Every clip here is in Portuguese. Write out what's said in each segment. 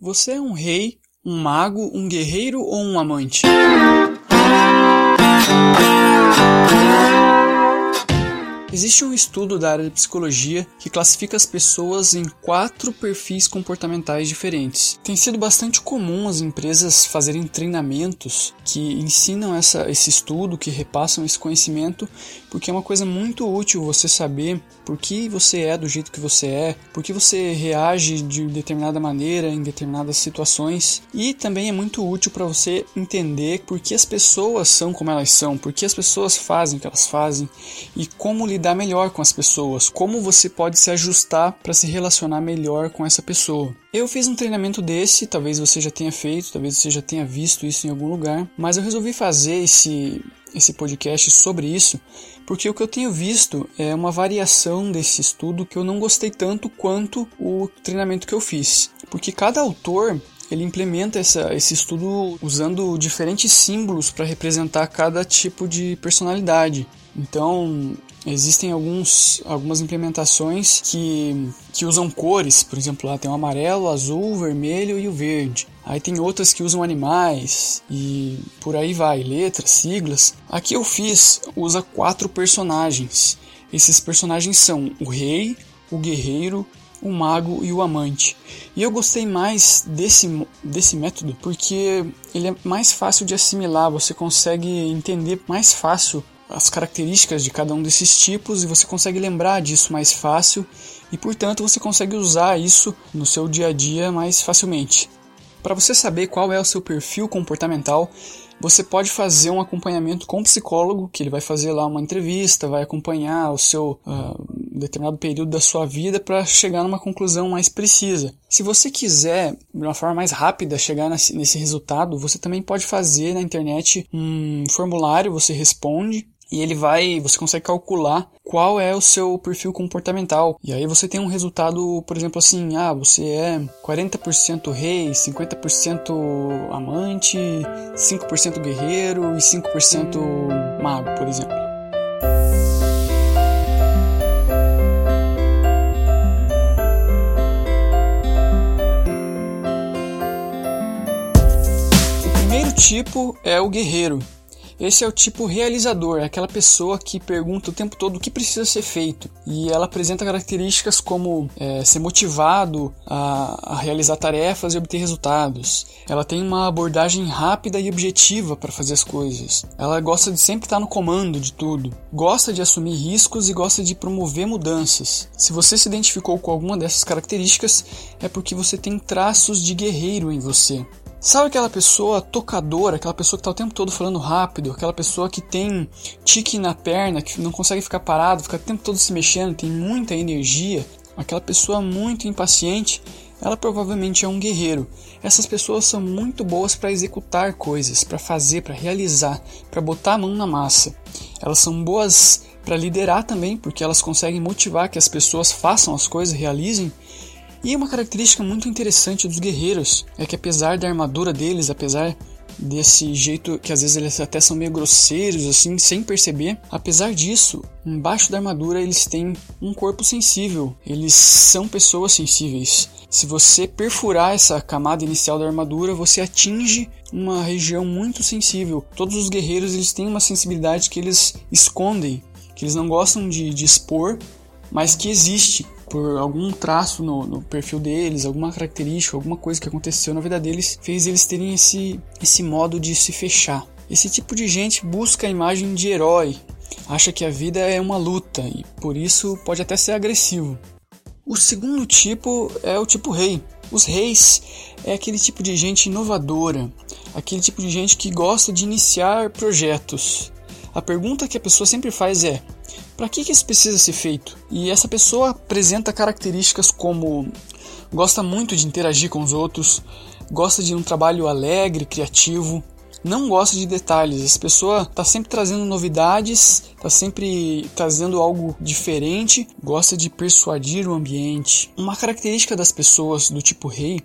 Você é um rei, um mago, um guerreiro ou um amante? Existe um estudo da área de psicologia que classifica as pessoas em 4 perfis comportamentais diferentes. Tem sido bastante comum as empresas fazerem treinamentos que ensinam esse estudo, que repassam esse conhecimento, porque é uma coisa muito útil você saber por que você é do jeito que você é, por que você reage de determinada maneira em determinadas situações, e também é muito útil para você entender por que as pessoas são como elas são, por que as pessoas fazem o que elas fazem e como lidar melhor com as pessoas, como você pode se ajustar para se relacionar melhor com essa pessoa. Eu fiz um treinamento desse, talvez você já tenha feito, talvez você já tenha visto isso em algum lugar, mas eu resolvi fazer esse podcast sobre isso, porque o que eu tenho visto é uma variação desse estudo que eu não gostei tanto quanto o treinamento que eu fiz, porque cada autor ele implementa esse estudo usando diferentes símbolos para representar cada tipo de personalidade. Então, existem algumas implementações que usam cores, por exemplo, lá tem o amarelo, o azul, o vermelho e o verde. Aí tem outras que usam animais e por aí vai, letras, siglas. Aqui eu fiz, usa 4 personagens. Esses personagens são o rei, o guerreiro, o mago e o amante. E eu gostei mais desse método porque ele é mais fácil de assimilar, você consegue entender mais fácil as características de cada um desses tipos e você consegue lembrar disso mais fácil e, portanto, você consegue usar isso no seu dia a dia mais facilmente. Para você saber qual é o seu perfil comportamental, você pode fazer um acompanhamento com o psicólogo, que ele vai fazer lá uma entrevista, vai acompanhar o seu determinado período da sua vida para chegar numa conclusão mais precisa. Se você quiser, de uma forma mais rápida, chegar nesse resultado, você também pode fazer na internet um formulário, você responde, e você consegue calcular qual é o seu perfil comportamental. E aí você tem um resultado, por exemplo, assim, você é 40% rei, 50% amante, 5% guerreiro e 5% mago, por exemplo. O primeiro tipo é o guerreiro. Esse é o tipo realizador, é aquela pessoa que pergunta o tempo todo o que precisa ser feito. E ela apresenta características como ser motivado a realizar tarefas e obter resultados. Ela tem uma abordagem rápida e objetiva para fazer as coisas. Ela gosta de sempre estar no comando de tudo. Gosta de assumir riscos e gosta de promover mudanças. Se você se identificou com alguma dessas características, é porque você tem traços de guerreiro em você. Sabe aquela pessoa tocadora, aquela pessoa que está o tempo todo falando rápido, aquela pessoa que tem tique na perna, que não consegue ficar parado, fica o tempo todo se mexendo, tem muita energia, aquela pessoa muito impaciente, ela provavelmente é um guerreiro. Essas pessoas são muito boas para executar coisas, para fazer, para realizar, para botar a mão na massa. Elas são boas para liderar também, porque elas conseguem motivar que as pessoas façam as coisas, realizem. E uma característica muito interessante dos guerreiros é que apesar da armadura deles, apesar desse jeito que às vezes eles até são meio grosseiros, assim, sem perceber, apesar disso, embaixo da armadura eles têm um corpo sensível, eles são pessoas sensíveis. Se você perfurar essa camada inicial da armadura, você atinge uma região muito sensível. Todos os guerreiros eles têm uma sensibilidade que eles escondem, que eles não gostam de expor, mas que existe. Por algum traço no perfil deles, alguma característica, alguma coisa que aconteceu na vida deles, fez eles terem esse modo de se fechar. Esse tipo de gente busca a imagem de herói, acha que a vida é uma luta e por isso pode até ser agressivo. O segundo tipo é o tipo rei. Os reis é aquele tipo de gente inovadora, aquele tipo de gente que gosta de iniciar projetos. A pergunta que a pessoa sempre faz é: para que isso precisa ser feito? E essa pessoa apresenta características como gosta muito de interagir com os outros, gosta de um trabalho alegre, criativo, não gosta de detalhes. Essa pessoa está sempre trazendo novidades, está sempre trazendo algo diferente, gosta de persuadir o ambiente. Uma característica das pessoas do tipo rei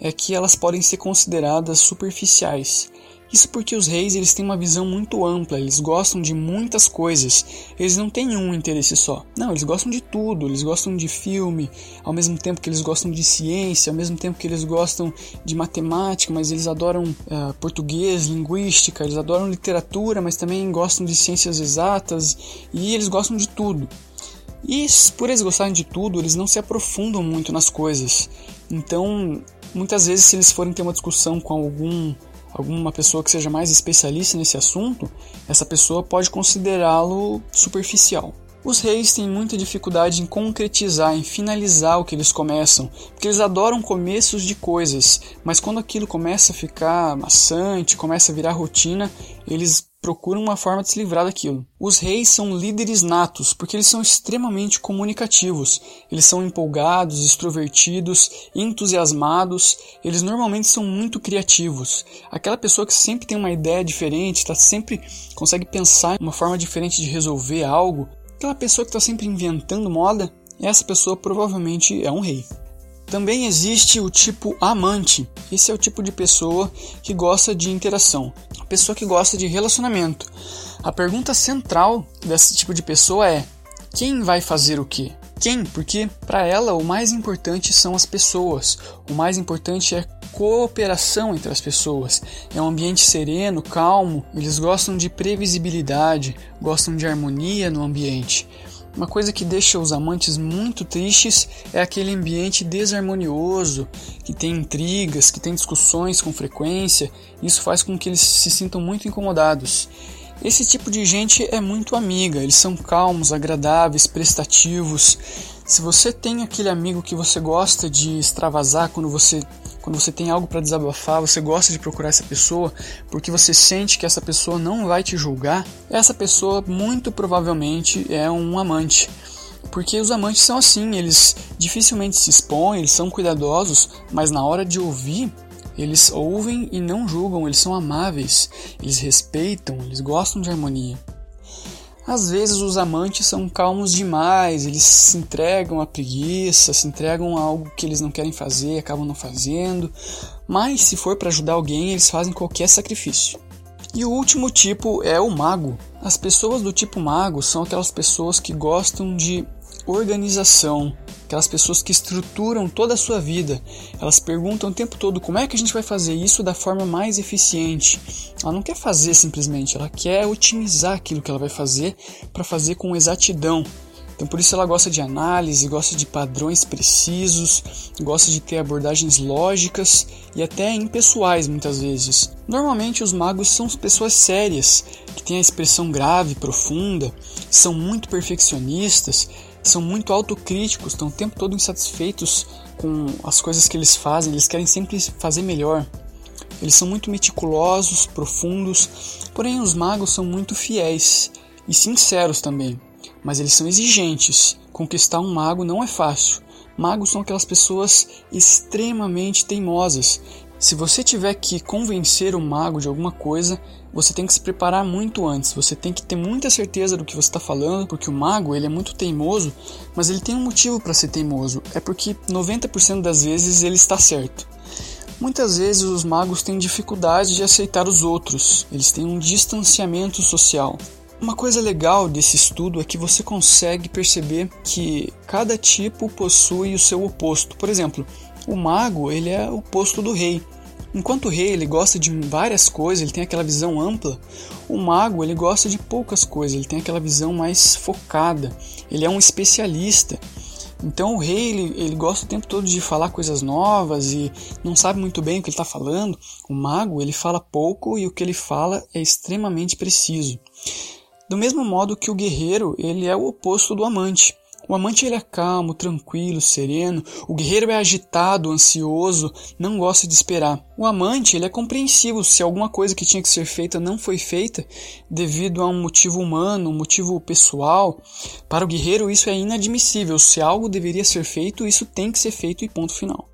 é que elas podem ser consideradas superficiais. Isso porque os reis, eles têm uma visão muito ampla, eles gostam de muitas coisas, eles não têm um interesse só. Não, eles gostam de tudo, eles gostam de filme, ao mesmo tempo que eles gostam de ciência, ao mesmo tempo que eles gostam de matemática, mas eles adoram português, linguística, eles adoram literatura, mas também gostam de ciências exatas, e eles gostam de tudo. E por eles gostarem de tudo, eles não se aprofundam muito nas coisas. Então, muitas vezes, se eles forem ter uma discussão com alguma pessoa que seja mais especialista nesse assunto, essa pessoa pode considerá-lo superficial. Os reis têm muita dificuldade em concretizar, em finalizar o que eles começam, porque eles adoram começos de coisas, mas quando aquilo começa a ficar maçante, começa a virar rotina, eles procuram uma forma de se livrar daquilo. Os reis são líderes natos, porque eles são extremamente comunicativos, eles são empolgados, extrovertidos, entusiasmados, eles normalmente são muito criativos. Aquela pessoa que sempre tem uma ideia diferente, sempre consegue pensar em uma forma diferente de resolver algo, aquela pessoa que está sempre inventando moda, essa pessoa provavelmente é um rei. Também existe o tipo amante. Esse é o tipo de pessoa que gosta de interação, a pessoa que gosta de relacionamento. A pergunta central desse tipo de pessoa é: quem vai fazer o quê? Quem? Porque para ela o mais importante são as pessoas, o mais importante é cooperação entre as pessoas. É um ambiente sereno, calmo, eles gostam de previsibilidade, gostam de harmonia no ambiente. Uma coisa que deixa os amantes muito tristes é aquele ambiente desarmonioso, que tem intrigas, que tem discussões com frequência. Isso faz com que eles se sintam muito incomodados. Esse tipo de gente é muito amiga, eles são calmos, agradáveis, prestativos. Se você tem aquele amigo que você gosta de extravasar quando você tem algo para desabafar, você gosta de procurar essa pessoa porque você sente que essa pessoa não vai te julgar, essa pessoa muito provavelmente é um amante. Porque os amantes são assim, eles dificilmente se expõem, eles são cuidadosos, mas na hora de ouvir, eles ouvem e não julgam, eles são amáveis, eles respeitam, eles gostam de harmonia. Às vezes os amantes são calmos demais, eles se entregam à preguiça, se entregam a algo que eles não querem fazer, acabam não fazendo, mas se for para ajudar alguém, eles fazem qualquer sacrifício. E o último tipo é o mago. As pessoas do tipo mago são aquelas pessoas que gostam de organização, aquelas pessoas que estruturam toda a sua vida. Elas perguntam o tempo todo como é que a gente vai fazer isso da forma mais eficiente. Ela não quer fazer simplesmente, ela quer otimizar aquilo que ela vai fazer para fazer com exatidão. Então por isso ela gosta de análise, gosta de padrões precisos, gosta de ter abordagens lógicas e até impessoais muitas vezes. Normalmente os magos são pessoas sérias, que têm a expressão grave, profunda, são muito perfeccionistas, são muito autocríticos, estão o tempo todo insatisfeitos com as coisas que eles fazem, eles querem sempre fazer melhor. Eles são muito meticulosos, profundos, porém os magos são muito fiéis e sinceros também, mas eles são exigentes. Conquistar um mago não é fácil. Magos são aquelas pessoas extremamente teimosas. Se você tiver que convencer o mago de alguma coisa, você tem que se preparar muito antes, você tem que ter muita certeza do que você está falando, porque o mago ele é muito teimoso, mas ele tem um motivo para ser teimoso, é porque 90% das vezes ele está certo. Muitas vezes os magos têm dificuldade de aceitar os outros, eles têm um distanciamento social. Uma coisa legal desse estudo é que você consegue perceber que cada tipo possui o seu oposto. Por exemplo, o mago ele é o oposto do rei. Enquanto o rei ele gosta de várias coisas, ele tem aquela visão ampla, o mago ele gosta de poucas coisas, ele tem aquela visão mais focada, ele é um especialista. Então o rei ele gosta o tempo todo de falar coisas novas e não sabe muito bem o que ele está falando. O mago ele fala pouco e o que ele fala é extremamente preciso. Do mesmo modo que o guerreiro, ele é o oposto do amante. O amante ele é calmo, tranquilo, sereno. O guerreiro é agitado, ansioso, não gosta de esperar. O amante ele é compreensivo. Se alguma coisa que tinha que ser feita não foi feita devido a um motivo humano, um motivo pessoal, para o guerreiro isso é inadmissível. Se algo deveria ser feito, isso tem que ser feito e ponto final.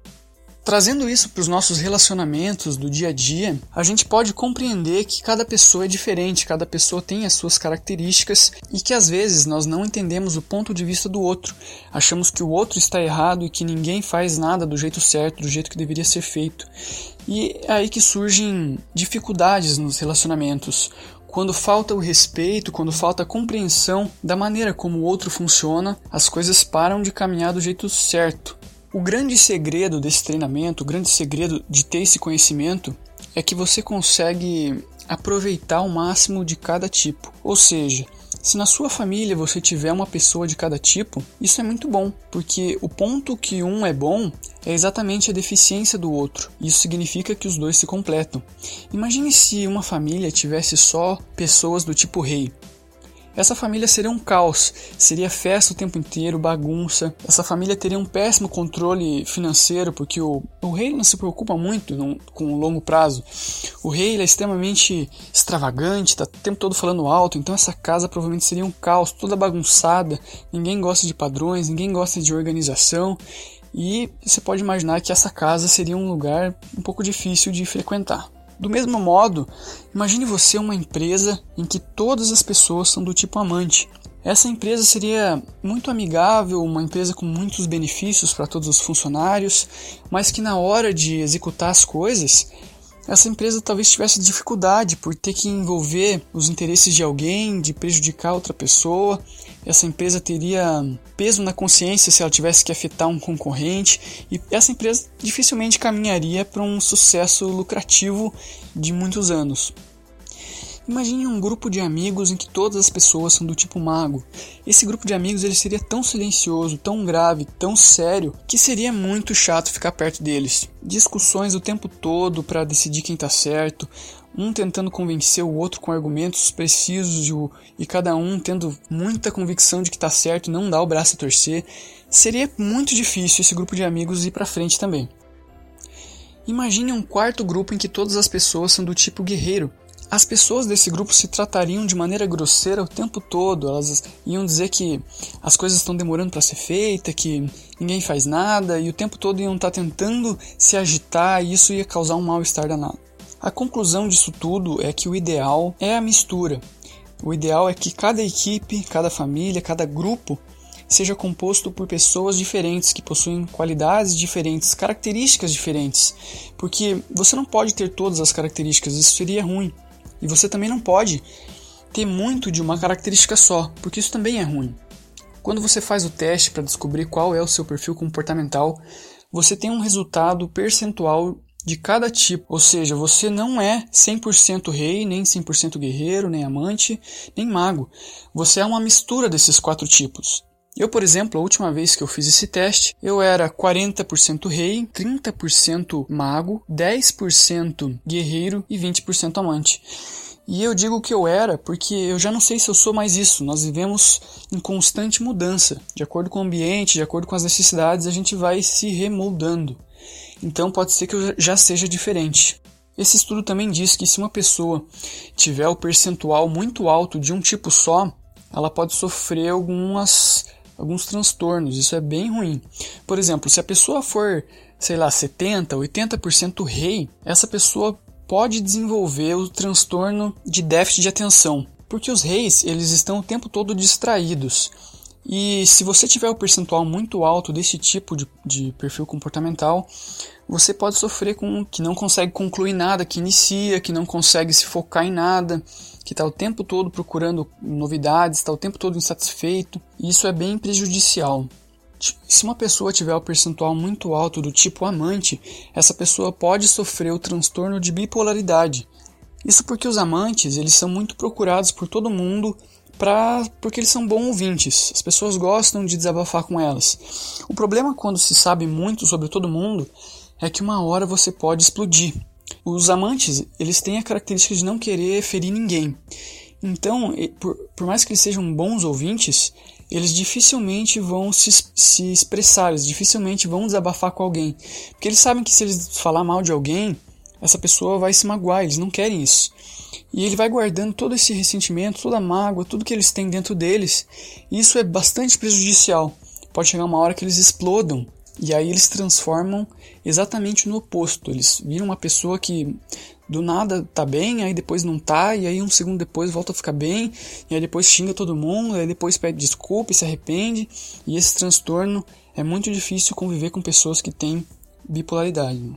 Trazendo isso para os nossos relacionamentos do dia a dia, a gente pode compreender que cada pessoa é diferente, cada pessoa tem as suas características e que às vezes nós não entendemos o ponto de vista do outro. Achamos que o outro está errado e que ninguém faz nada do jeito certo, do jeito que deveria ser feito. E é aí que surgem dificuldades nos relacionamentos. Quando falta o respeito, quando falta a compreensão da maneira como o outro funciona, as coisas param de caminhar do jeito certo. O grande segredo desse treinamento, o grande segredo de ter esse conhecimento é que você consegue aproveitar o máximo de cada tipo. Ou seja, se na sua família você tiver uma pessoa de cada tipo, isso é muito bom, porque o ponto que um é bom é exatamente a deficiência do outro. Isso significa que os dois se completam. Imagine se uma família tivesse só pessoas do tipo rei. Essa família seria um caos, seria festa o tempo inteiro, bagunça. Essa família teria um péssimo controle financeiro, porque o rei não se preocupa muito com o longo prazo. O rei ele é extremamente extravagante, está o tempo todo falando alto, então essa casa provavelmente seria um caos, toda bagunçada, ninguém gosta de padrões, ninguém gosta de organização. E você pode imaginar que essa casa seria um lugar um pouco difícil de frequentar. Do mesmo modo, imagine você uma empresa em que todas as pessoas são do tipo amante. Essa empresa seria muito amigável, uma empresa com muitos benefícios para todos os funcionários, mas que na hora de executar as coisas, essa empresa talvez tivesse dificuldade por ter que envolver os interesses de alguém, de prejudicar outra pessoa. Essa empresa teria peso na consciência se ela tivesse que afetar um concorrente. E essa empresa dificilmente caminharia para um sucesso lucrativo de muitos anos. Imagine um grupo de amigos em que todas as pessoas são do tipo mago. Esse grupo de amigos ele seria tão silencioso, tão grave, tão sério, que seria muito chato ficar perto deles. Discussões o tempo todo para decidir quem está certo, um tentando convencer o outro com argumentos precisos e cada um tendo muita convicção de que está certo e não dá o braço a torcer. Seria muito difícil esse grupo de amigos ir para frente também. Imagine um quarto grupo em que todas as pessoas são do tipo guerreiro. As pessoas desse grupo se tratariam de maneira grosseira o tempo todo, elas iam dizer que as coisas estão demorando para ser feitas, que ninguém faz nada e o tempo todo iam estar tentando se agitar e isso ia causar um mal-estar danado. A conclusão disso tudo é que o ideal é a mistura. O ideal é que cada equipe, cada família, cada grupo seja composto por pessoas diferentes, que possuem qualidades diferentes, características diferentes, porque você não pode ter todas as características, isso seria ruim. E você também não pode ter muito de uma característica só, porque isso também é ruim. Quando você faz o teste para descobrir qual é o seu perfil comportamental, você tem um resultado percentual de cada tipo. Ou seja, você não é 100% rei, nem 100% guerreiro, nem amante, nem mago. Você é uma mistura desses quatro tipos. Eu, por exemplo, a última vez que eu fiz esse teste, eu era 40% rei, 30% mago, 10% guerreiro e 20% amante. E eu digo que eu era porque eu já não sei se eu sou mais isso. Nós vivemos em constante mudança. De acordo com o ambiente, de acordo com as necessidades, a gente vai se remoldando. Então pode ser que eu já seja diferente. Esse estudo também diz que se uma pessoa tiver o percentual muito alto de um tipo só, ela pode sofrer alguns transtornos, isso é bem ruim. Por exemplo, se a pessoa for, 70%, 80% rei, essa pessoa pode desenvolver o transtorno de déficit de atenção, porque os reis, eles estão o tempo todo distraídos. E se você tiver o percentual muito alto desse tipo de perfil comportamental, você pode sofrer com que não consegue concluir nada, que inicia, que não consegue se focar em nada, que está o tempo todo procurando novidades, está o tempo todo insatisfeito. E isso é bem prejudicial. Se uma pessoa tiver o percentual muito alto do tipo amante, essa pessoa pode sofrer o transtorno de bipolaridade. Isso porque os amantes eles são muito procurados por todo mundo, porque eles são bons ouvintes, as pessoas gostam de desabafar com elas. O problema quando se sabe muito sobre todo mundo é que uma hora você pode explodir. Os amantes eles têm a característica de não querer ferir ninguém. Então, por mais que eles sejam bons ouvintes, eles dificilmente vão se expressar, eles dificilmente vão desabafar com alguém. Porque eles sabem que se eles falar mal de alguém, essa pessoa vai se magoar, eles não querem isso. E ele vai guardando todo esse ressentimento, toda a mágoa, tudo que eles têm dentro deles. E isso é bastante prejudicial. Pode chegar uma hora que eles explodam E aí eles transformam exatamente no oposto. Eles viram uma pessoa que do nada tá bem, aí depois não tá, e aí um segundo depois volta a ficar bem, e aí depois xinga todo mundo, aí depois pede desculpa e se arrepende. E esse transtorno é muito difícil conviver com pessoas que têm bipolaridade.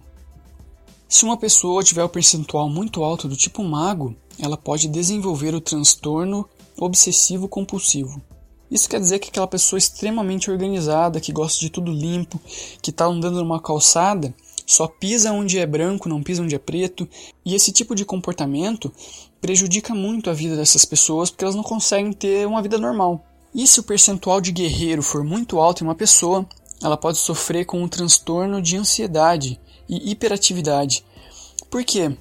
Se uma pessoa tiver um percentual muito alto do tipo mago, ela pode desenvolver o transtorno obsessivo-compulsivo. Isso quer dizer que aquela pessoa extremamente organizada, que gosta de tudo limpo, que está andando numa calçada, só pisa onde é branco, não pisa onde é preto. E esse tipo de comportamento prejudica muito a vida dessas pessoas, porque elas não conseguem ter uma vida normal. E se o percentual de guerreiro for muito alto em uma pessoa, ela pode sofrer com um transtorno de ansiedade e hiperatividade. Por quê?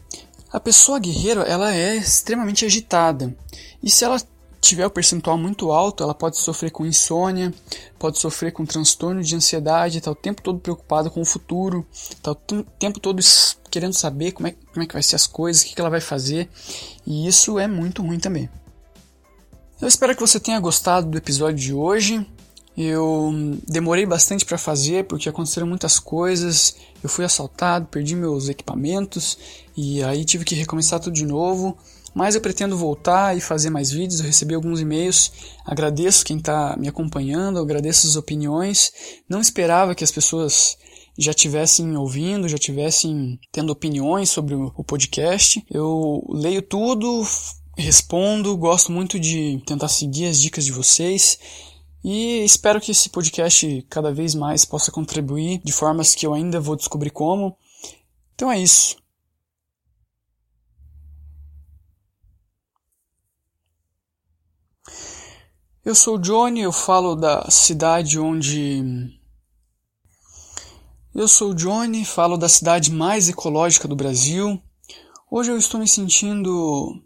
A pessoa guerreira, ela é extremamente agitada. E se ela tiver um percentual muito alto, ela pode sofrer com insônia, pode sofrer com transtorno de ansiedade, tá o tempo todo preocupada com o futuro, tá o tempo todo querendo saber como é que vai ser as coisas, o que ela vai fazer, e isso é muito ruim também. Eu espero que você tenha gostado do episódio de hoje. Eu demorei bastante para fazer porque aconteceram muitas coisas, eu fui assaltado, perdi meus equipamentos e aí tive que recomeçar tudo de novo, mas eu pretendo voltar e fazer mais vídeos, eu recebi alguns e-mails, agradeço quem está me acompanhando, agradeço as opiniões, não esperava que as pessoas já estivessem ouvindo, já estivessem tendo opiniões sobre o podcast, eu leio tudo, respondo, gosto muito de tentar seguir as dicas de vocês. E espero que esse podcast cada vez mais possa contribuir de formas que eu ainda vou descobrir como. Então é isso. Eu sou o Johnny, eu falo da cidade onde... Eu sou o Johnny, falo da cidade mais ecológica do Brasil. Hoje eu estou me sentindo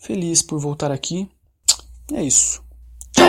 feliz por voltar aqui. É isso. Tchau!